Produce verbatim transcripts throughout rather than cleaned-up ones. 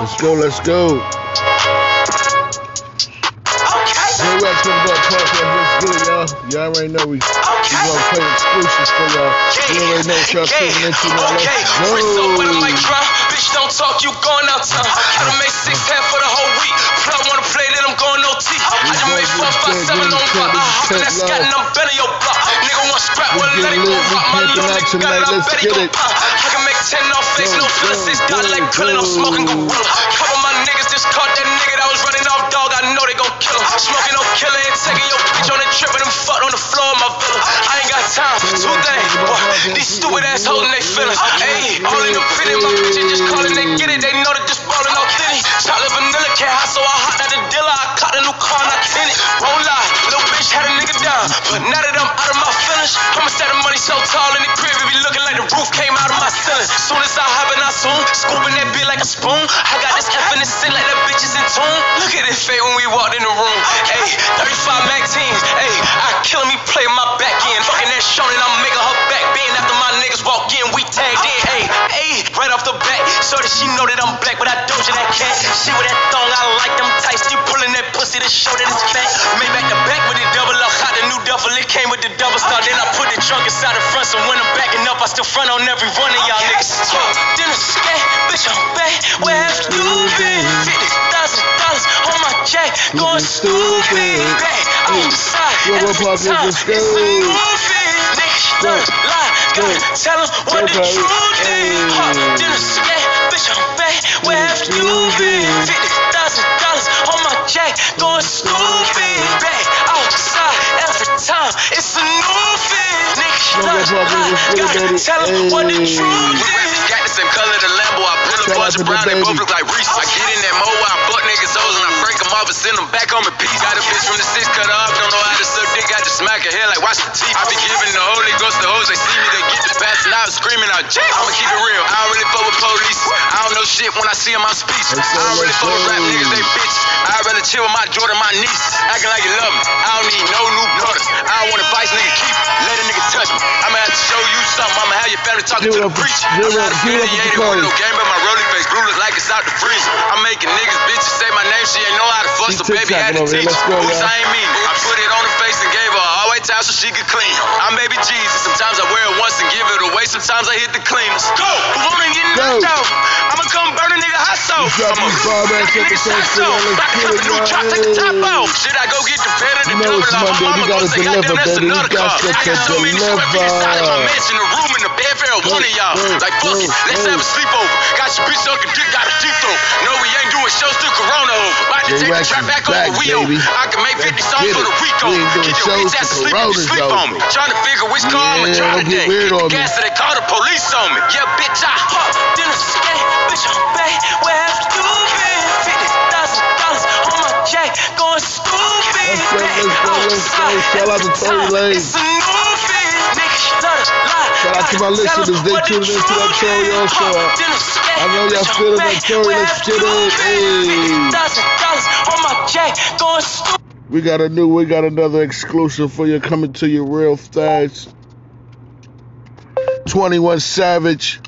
Let's go, let's go. Okay. So we're at twenty-one Podcast. Let's get it, y'all. Y'all already know we, okay. we gonna play exclusives for y'all. Yeah. You already know what y'all tuning into now. Let's go. Bitch, don't talk, you gone out time. I done made six half for the whole week. Plug wanna play, then I'm going no teeth. I done made four, five, seven on block. I hop in that scat and I'm better your block. Nigga want scrap, well let it go rock. My little nigga got it, I bet he gon' pop. I can make ten off face, little fella six got it like Krillin', I'm smoking gorilla. Couple my niggas just caught that nigga that was running off dog, I know they gon' kill him. Smoking no killer and taking your bitch on the trip and them fucked on the floor of my villa. I ain't got time for two things, boy. These stupid ass holding they feelings. Ayy, all in the pit in my bitch and just calling, they get it, they know that just ballin' out thinny. Chocolate vanilla cat hot, so I hopped out the dealer. I caught a new car and I tinted. Won't lie, little bitch had a nigga down, but now that I'm out of my feelings, I'ma stack the money so tall in the crib, it be looking like the roof came out of my ceiling. Soon as I hop in, I zoom, scooping that bit like a spoon. I got this F in the sit like the bitches in tune. Look at this fate when we walked in the room. Ayy, thirty-five magazines. Ayy, I kill me, play my back end, fucking that shonen, I'm making her back bend. After my niggas walk in, we tagged in. Ayy, ayy, right off the bat, so that she know that I'm black, but I doja that cat. She with that thong, I like them tights. You pulling that pussy to show that it's fat. Made back the back with the double up, hot the new duffel. It came with the double star. Then I put the trunk inside the front, so when I'm backing up, I still front on every one of y'all niggas. Yo, dinner scat, bitch, I'm back. Where have you been? fifty thousand dollars on my jack, going stupid. Back outside, every time it's moving. Niggas don't lie, gotta tell them what the truth is. Hot dinner scat, bitch, I'm back. Where have you been? fifty thousand dollars on my jack, going stupid. Back outside, every time it's a new thing. Niggas don't lie, gotta tell them what the truth is. Got the same color the Lambo, I pull a bunch of brown, they both look like Reese. I get in that mo, I fuck niggas hoes and I break them off and send them back on repeat. Got a bitch from the six cut off, don't know how to suck dick, I just smack her head like watch the teeth. I be giving the Holy Ghost the hoes, they see me, they get the pass and I was screaming out, Jake. I'ma keep it real, I don't really fuck with police. I don't know shit when I see them, I'm speechless. I don't really fuck with rap niggas, they bitches. I'd rather chill with my Jordan, my niece, acting like you love me. I don't need no new brothers, I don't want a vice nigga keep it. Let a nigga touch me, I'ma have to show you something, I'ma have your family talking to the preacher. Affiliated with no game, but my rolling face glue look like it's out the freezer. I'm making niggas, bitches say my name, she ain't know how to fuss, so baby had to teach. Oops, I ain't mean it. I put it on her face and gave her a hallway towel so she could clean. I'm baby Jesus, sometimes I wear it once and give it away, sometimes I hit the cleaners. Go, who wanna get knocked out? I'ma come burn a nigga hot sauce. I'ma get a nigga shot so. Rock a new drop, take the top off. Should I go get the pen and the cover? My mama gon' say, goddamn, that's another car. I got so many square feet inside of my mansion, the room in the bed for one of y'all. Like fuck it, let's have a sleepover. Got your bitch sucking dick, got a deep throat. No, we ain't doing shows till Corona over. About to take the trap back over we over. I can make fifty songs for the week over. Get your bitch ass asleep if you sleep on me. Trying to figure which car I'ma try today. Get the gas so they call the police on me. Yeah, bitch, I hot dinner skate, bitch, I'm back. Where have you been? fifty thousand dollars on my jack, going stupid. Shout out to Tony Lane. Shout out to my listeners, they tuning into that show, y'all. So I know y'all feeling that show. Let's get it. Hey. We got a new, we got another exclusive for you coming to your real fast. twenty-one Savage.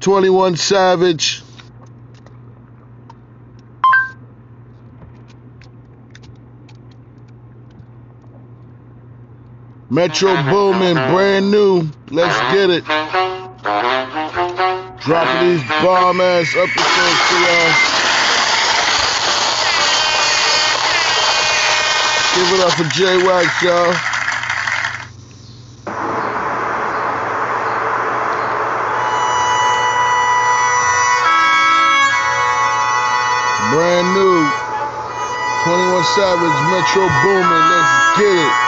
twenty-one Savage. Metro Boomin, brand new. Let's get it. Dropping these bomb ass episodes to y'all. Give it up for Jay Wax, y'all. Brand new. twenty-one Savage, Metro Boomin. Let's get it.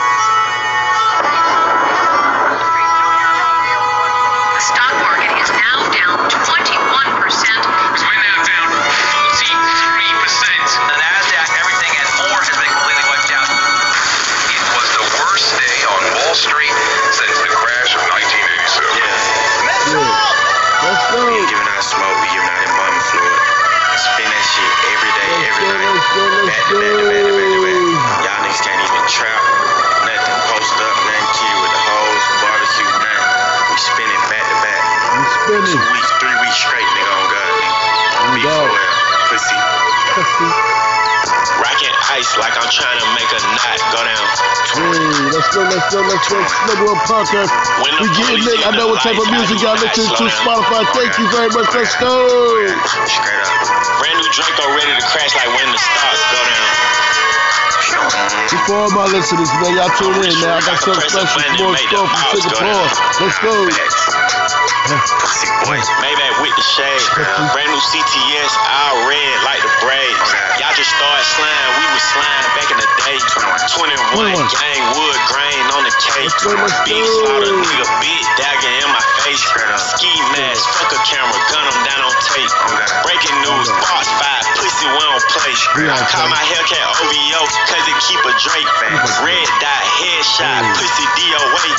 Two weeks, three weeks straight. Rockin' ice like I'm trying to make a knot go down. Hey, let's go, let's go, let's go. Smokin' Up Podcast. We getting lit. I know what type of music y'all listening to. Spotify. Thank you very much. Let's go. Straight up. Brand new Draco ready to crash like when the stars go down. Before all my listeners, man, y'all tune in, man. I got something special, more stuff from Singapore. Let's go. Pussy boys, Maybach with the shade. Brand new C T S, all red like the braids. Y'all just started slime, we was slime back in the day. twenty-one gang wood grain on the cake. Big slaughter, nigga, big dagger in my face. Ski mask, fuck a camera, gun him down on tape. Breaking news, boss five, pussy we don't play. I call my Hellcat O V O, cause it keep a Drake. Red dot, headshot, pussy D O A.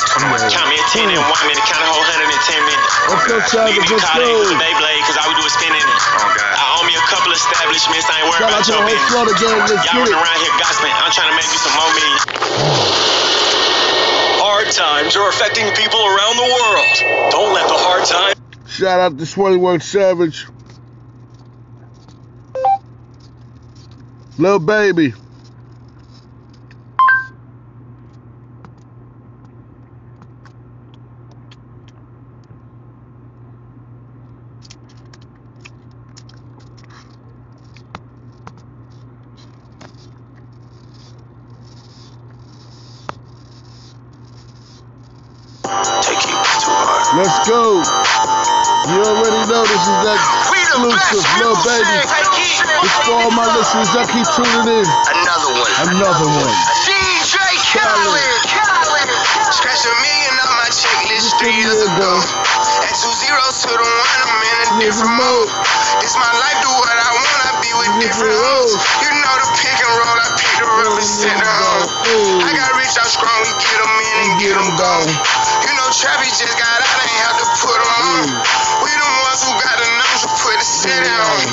Count me a ten and one minute, count a whole hundred and ten minutes. Nigga be caught in the Beyblade, cause all we do is spinning it. I owe me a couple establishments, I ain't worried about your business. Y'all run around here gossiping, I'm trying to make me some more millions. Hard times are affecting people around the world. Don't let the hard times. Shout out to twenty-one Savage. Lil Baby. Let's go. You already know this is that exclusive, Lil Baby. It's for all my listeners that keep tuning in. Another one. Another one. D J Khaled. Scratch a million on my checklist three years ago. At two zeros to the one, I'm in a different mode. It's my life, do what I want, I be with different hoes. You know the pick and roll, I pick the represent the home. I got rich, I'm strong, we get them in and get them gone. You know Trappy just got out. Put them on. We the ones who got the numbers to put the city on.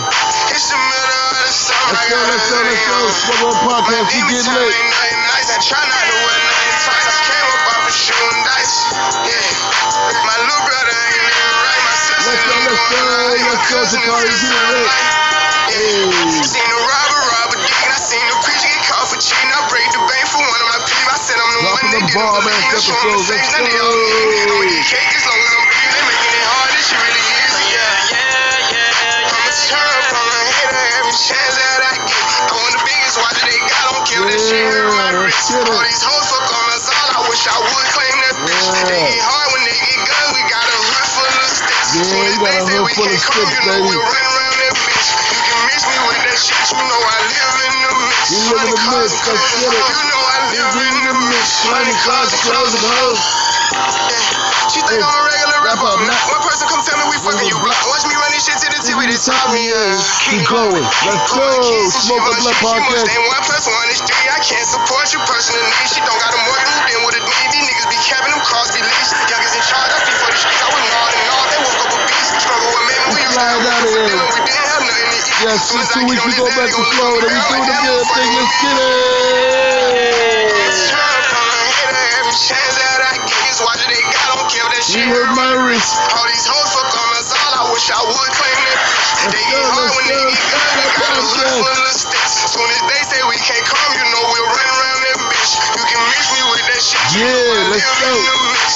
It's the middle of the summer. I got a city on. My demon time ain't nothing nice. I try not to wear nothing twice. I came up off of shooting dice. Yeah. My little brother ain't living right. My sister ain't going right. My cousin is in the light. I seen the robber rob a dick. And I seen the preacher get caught for cheating. I break the bank for one of my people. I said I'm the one that get them to leave. I'm showing the face. None of y'all need it. Cake as long as I'm she really is, yeah, yeah, yeah. I'm a turn from a hater every chance that I get. I want the biggest watch that they got, don't kill that shit in my wrist. All these hoes fuck on us all, I wish I would claim that bitch. Yeah. They get hard when they get guns, we got a hood full of sticks. Yeah, soon as they say we can't come, you know we run around that bitch. You can miss me with that shit, you know I live in the mix. You live in the mix, that's it. You know I live in the mix. Money, cars, clothes, and hoes. She think I'm a regular rapper, one person come tell me we fucking you block. Watch me run this shit to the T V, this time me up. Keep going, let's go, Smoke Up Black Podcast. She must one plus one is three, I can't support your personal needs. She don't got a mortgage, who been with a D V D, niggas be capping them cross, be leashed. Youngers in charge, I speak for the streets, I was all and all, they woke up a beast. Struggle with men, we used to have nothing to do, we didn't have nothing to eat. Yes, in two weeks we go back to Florida, we do the good thing, let's get it. Let's try to find a hater every chance that I get. Watch it, they got, don't care that shit. You hurt my wrist. All these hoes fuck on us all. I wish I would claim that bitch. They get hard when they get guns. They got a look full of sticks. Soon as they say we can't come, you know we'll run around that bitch. You can mix me with that shit. Yeah, let's go.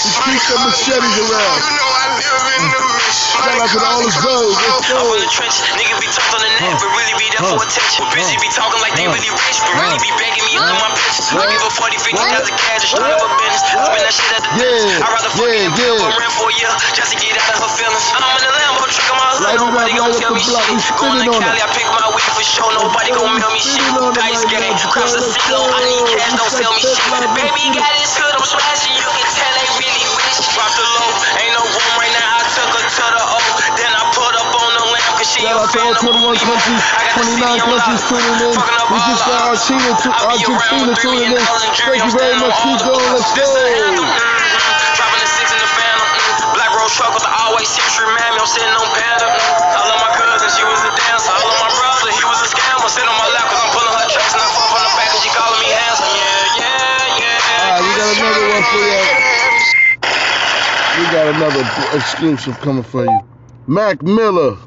The streets got machetes around. You know I live in the mix. Shout out to all the hoes. Let's go. I'm in the trench. Nigga be tough on the net, but really be there for attention. Bitches be talking like they really rich, but really be begging me under my piss. I give a forty, fifty thousand cash to start up a business. Open that shit at the door. Yeah, I'd rather fuck yeah, yeah. Up rent for a year just to get out of her feelings. I'm in the Lambo truck on my hood, nobody gon' tell me shit. Going to Cali, I pick my way for sure, nobody gon' mail me shit. Dice game, cross the seal, I need cash, don't sell me shit. When the baby got his hood, I'm smashing, you can tell they really rich. Drop the low, ain't no room right now, I took her to the O. Then I put up on the Lamb, cause she ain't feelin' no belief. I got the city on lock, fucking up all the odds. I be around with three and all in jury, I'm standin' on all the odds. This the anthem. Truckers I always seem to remind me I'm sitting on Panda. I love my cousin, she was a dancer. I love my brother, he was a scammer. Sit on my lap cause I'm pulling her tracks and I fall from the back and she calling me handsome. Yeah, yeah, yeah. Alright, we got another one for you. We got another exclusive coming for you. Mac Miller.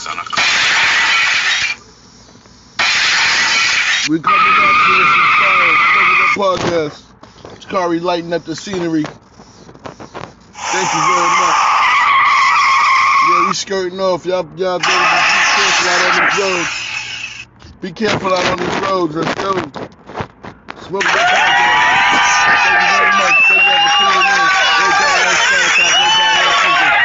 things on a car. We coming up here with some Smokin' Up Podcast. Kari lighting up the scenery. Thank you very much. Yeah, we skirting off. Y'all, y'all better be careful out on these roads. Be careful out on these roads. Let's go. Smoke that podcast. Thank you very much. Thank you for tuning in. Go down on Spotify. Go down on Spotify.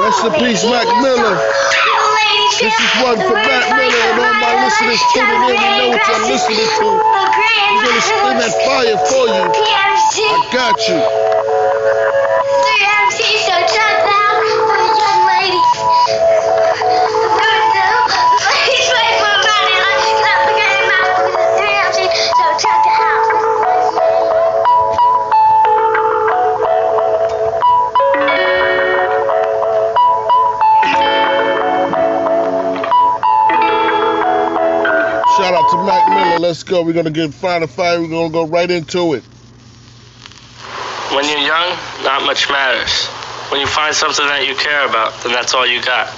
Rest in peace, Mac Miller. This is one for Mac Miller and all my listeners tuning in. You know what you're listening to. We're gonna spin that fire for you. I got you. Let's go. We're going to get fire to fire. We're going to go right into it. When you're young, not much matters. When you find something that you care about, then that's all you got.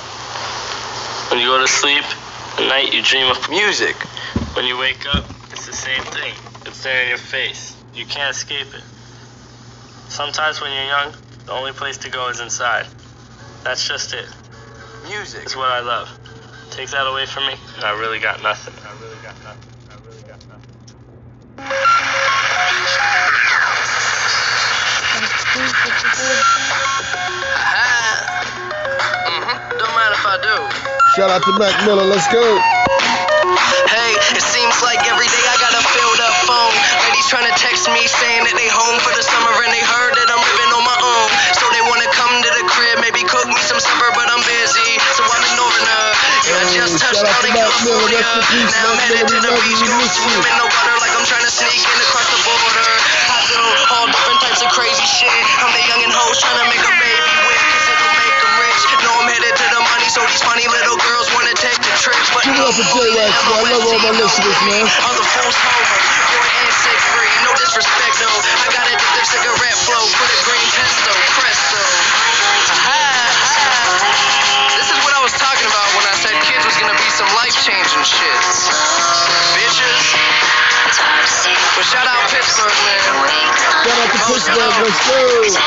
When you go to sleep, at night you dream of music. When you wake up, it's the same thing. It's there in your face. You can't escape it. Sometimes when you're young, the only place to go is inside. That's just it. Music is what I love. Take that away from me, and I really got nothing. I really got nothing. Shout out to Mac Miller, let's go. Hey, it seems like every day I got a filled up phone. Ladies trying to text me saying that they home for the summer and they heard that I'm living on my own. So they want to come to the crib, maybe cook me some supper, but I'm busy. So I'm a northerner. Yeah, I just touched out in California. Now I'm headed to the beach, going swim in the water like I'm trying to sneak in across the border. I do all different types of crazy shit. I'm the youngin' hoes trying to make a baby with, cause it'll make them rich. No, I'm headed to the money, so these funny little girls wanna take the trips. But give it up for J Wax, I love all my listeners, man. I'm the fool's homer, boy and sick free. No disrespect, though. I got it with their cigarette flow, put a green pesto, presto. Aha, aha. This is what I was talking about when I said kids was gonna be some life-changing shit. Bitches. But shout out Pittsburgh, man. Shout out to Pittsburgh, let's go. Big Germ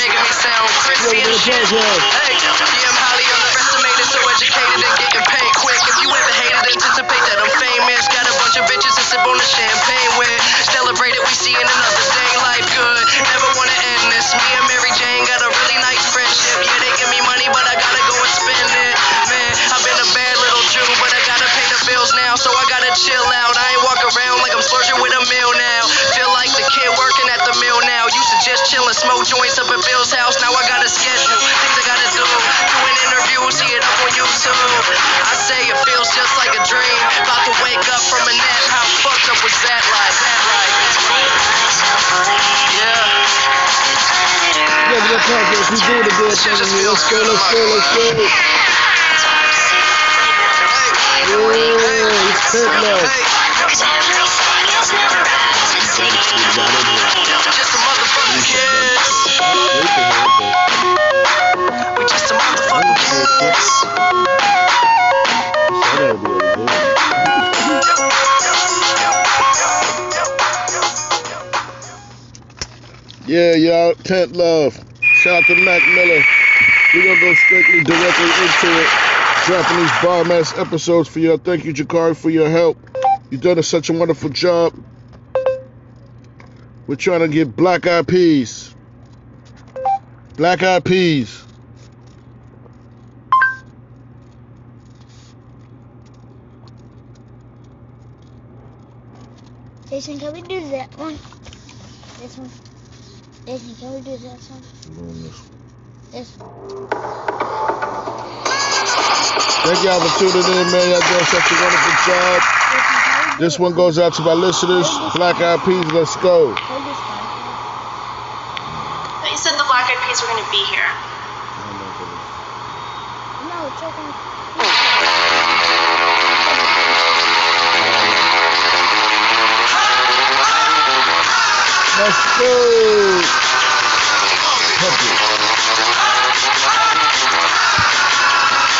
making me sound crispy and shit. Hey, yeah, I'm highly underestimated, so educated and getting paid quick. If you ever hated, anticipate that I'm famous. Got a bunch of bitches to sip on the champagne with. Celebrate it, we see in another day. Life good, never wanna end this. Me and Mary Jane got a really nice friendship. Yeah, they give me money, but I gotta go and spend it. Man, I've been a bad little Jew, but I gotta pay the bills now, so I gotta chill out. I ain't walk around like I'm splurging with a meal now. Feel like the kid working at the mill now. Used to just chillin', smoke joints up at Bill's house. Now I got a schedule, things I gotta do. Doing interviews, see it up on YouTube. I say it feels just like a dream. About to wake up from a nap. How fucked up was that life? That life. Yeah. Yeah, let's talk. We do the good thing. Let's go. Let's go. Let's go. Yeah, it's pit now. Just a motherfucking kiss. We just a motherfucking kiss. Yeah, y'all, tent love. Shout out to Mac Miller. We're going to go strictly directly into it. Dropping these bomb-ass episodes for y'all. Thank you, Jakari, for your help. You've done a, such a wonderful job. We're trying to get Black Eyed Peas. Black Eyed Peas. Jason, can we do that one? This one. Jason, can we do that one? This one. This one. Thank y'all for tuning in, man. Y'all doing such a wonderful job. This one goes out to my listeners. Black Eyed Peas, let's go. But you said the Black Eyed Peas were going to be here. No, children. Let's go.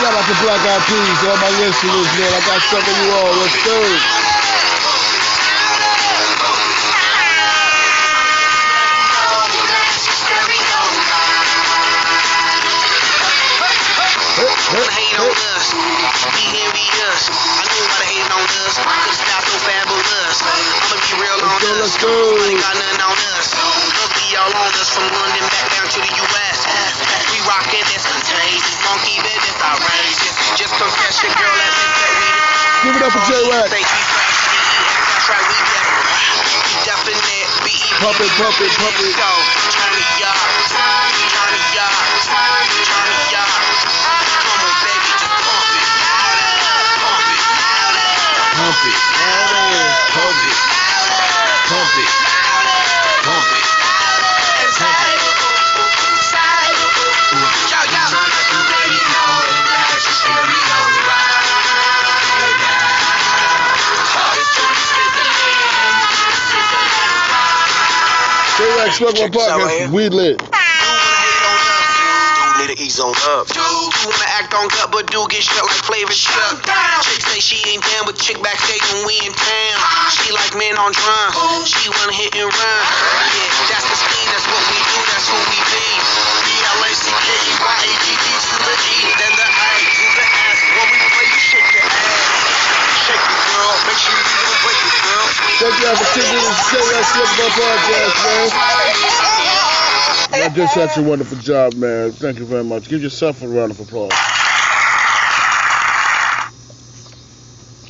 Shout out to Black Eyed Peas, all my listeners, man. I got some of you all. Let's go. Hey, hey, hey, hey. Be hairy us. I know why they hating on us. Couldn't stop no fabulous. I'ma be real on us. Let's go. Nobody got nothing on us. Love be all on us from London back down to the U S. We rockin' that's contagious. Monkey bed that's outrageous. Just confess your girl that thinks that we do. Give it up for J-Rack. That's right, we definitely. We definite. We even. Pump it, pump it, pump it. Go. Johnny Yard. Johnny Yard. Johnny Yard. Pump it, pump it, pump it, pump it. Inside, inside. Yo, yo, baby, no, that's just where we go right. It's all this podcast, we lit. Ease on up. Dude, you wanna act on cut, but do get shut like Flavor Chuck. Chick say she ain't down, but chick backstage when we in town. She like men on drum. She wanna hit and run. Yeah, that's the speed, that's what we do, that's who we be. B L A C K Y A D D to the G, then the I to the S. When we play, you shake your ass. Shake it, girl. Make sure you don't break it, girl. Thank y'all for tuning in to J-Rack Smokin' Up Podcast, man. Y'all did such a wonderful job, man. Thank you very much. Give yourself a round of applause.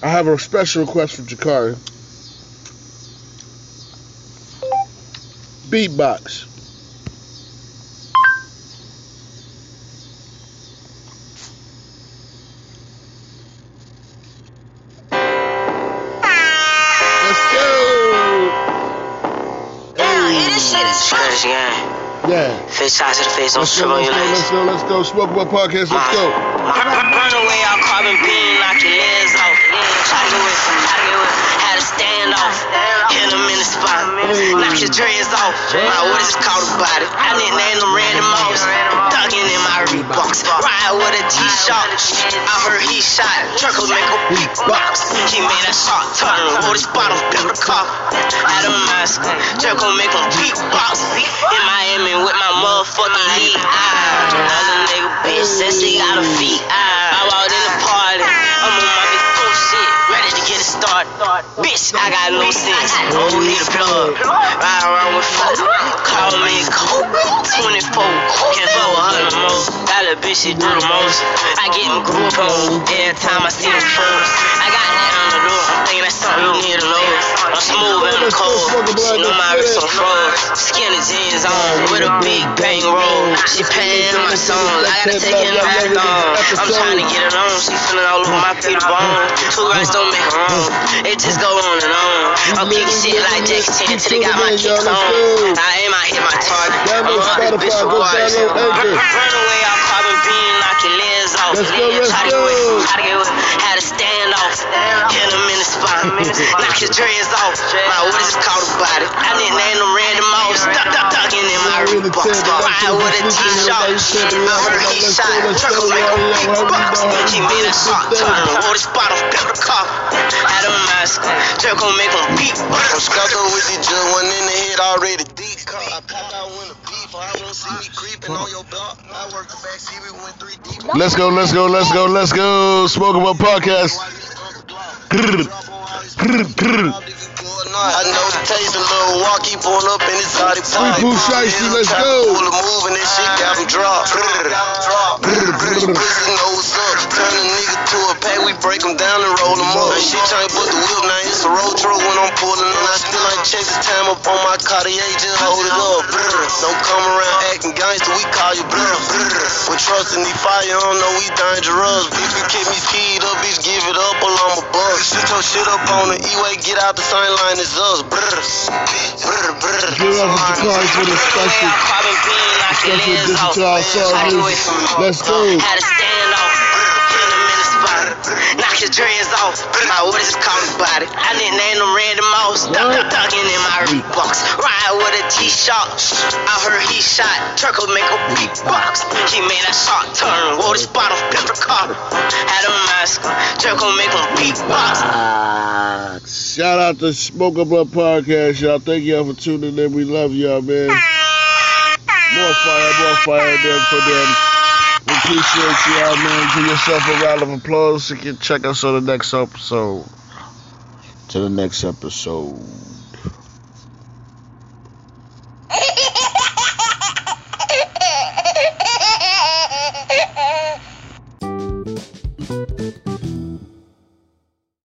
I have a special request from Jakari. Beatbox. Let's go. Damn, yeah, this shit is trash, yeah. Yeah. Face size of the face, don't strip on your legs. Let's go, let's go, Smokin' Up Podcast, let's go. Burn away all carbon beam, knock your legs off. Try to it, try to it, had a stand off. Hit him in the spot, knock your dreads off. My what is called about it? I didn't name them random moves. Thuggin' in my Reeboks, ride with a T-shirt. I heard he shot, truckle make a beatbox. He made that shot, turn, hold his bottle, build a car. Out of mask, jerk gon' make a beatbox. In Miami. With my motherfucking heat, ah. Another nigga bitch said she got a feet, ah. I walked in the party, I'm on my big cool shit, ready to get it started. Bitch, I got no sense, don't need a plug. Ride around with folk, call me cold. twenty-four, can't fuck with her no more. Got a bitch, she do the most. I get them group hoes, every time I see them phones. I got that on the door, I'm thinking that's something you need to know. I'm smooth and I'm cold, she know my wrist on froze. Skinny jeans on, with a big bang roll. She paying my songs, I gotta take it back on. I'm trying to get it on, she feeling all over my Peter Bone. Two rights don't make it wrong, it just go on and on. I'm kicking shit like Jackie Chan till they got my kicks on. I aim, I hit my target, I'm on this bitch for waters. Run away, I'm carbon beam, knocking legs off. Try to get with, try to get with, had a standoff. Get him in the spot. Knock his dreads off. My wrist caught a body. I didn't name them random off. Stuck, stuck, stuck in my Reeboks. Fire with a T-shirt. I heard he shot. Truck him like a big box. Keep me in the spot. Turn him over the spot. I'm flipping the car. Out of my skin. Jerk gon' make him beat. I'm scuffing with the jug. One in the head already deep. I popped out with a beef. I don't see me creeping on your block. I work the back seat. We went three deep. Let's go, let's go, let's go, let's go. Smokin' Up Podcast. I know the taste a little walkie pulling up in his body. Free Pooh Shiesty, let's go. Pull a move and that shit got him dropped. Prison nose up. Turn a nigga to a pack, we break him down and roll him up. Shit trying to put the wheel, now it's a road truck when I'm pulling. And I still ain't check the time up on my Cartier, just hold it up. Don't come around acting gangster, we call you bluff. With trust in the fire, I don't know we dangerous. Bitch, we kept me skied up, bitch, give it up or I'm a bug. Shoot your shit up on the E-way, get out the sign line, it's us. Brr, brr, brr. Get off of the cars with a special, special digital service. Let's go. How to stand off, hit him in the spot, knock his dreads off. My what is called body? I didn't name them random mouse. Duck, ducking in my Reeboks. Ride with a T-shirt. I heard he shot. Turkle make a big box. He made a shot turn. Wore this bottle, built a car. Had a mask. Turkle make a big box. Shout out to Smokin' Up Podcast, y'all. Thank y'all for tuning in. We love y'all, man. More fire, more fire, them for them. We appreciate y'all, man. Give yourself a round of applause. You can check us on the next episode. To the next episode.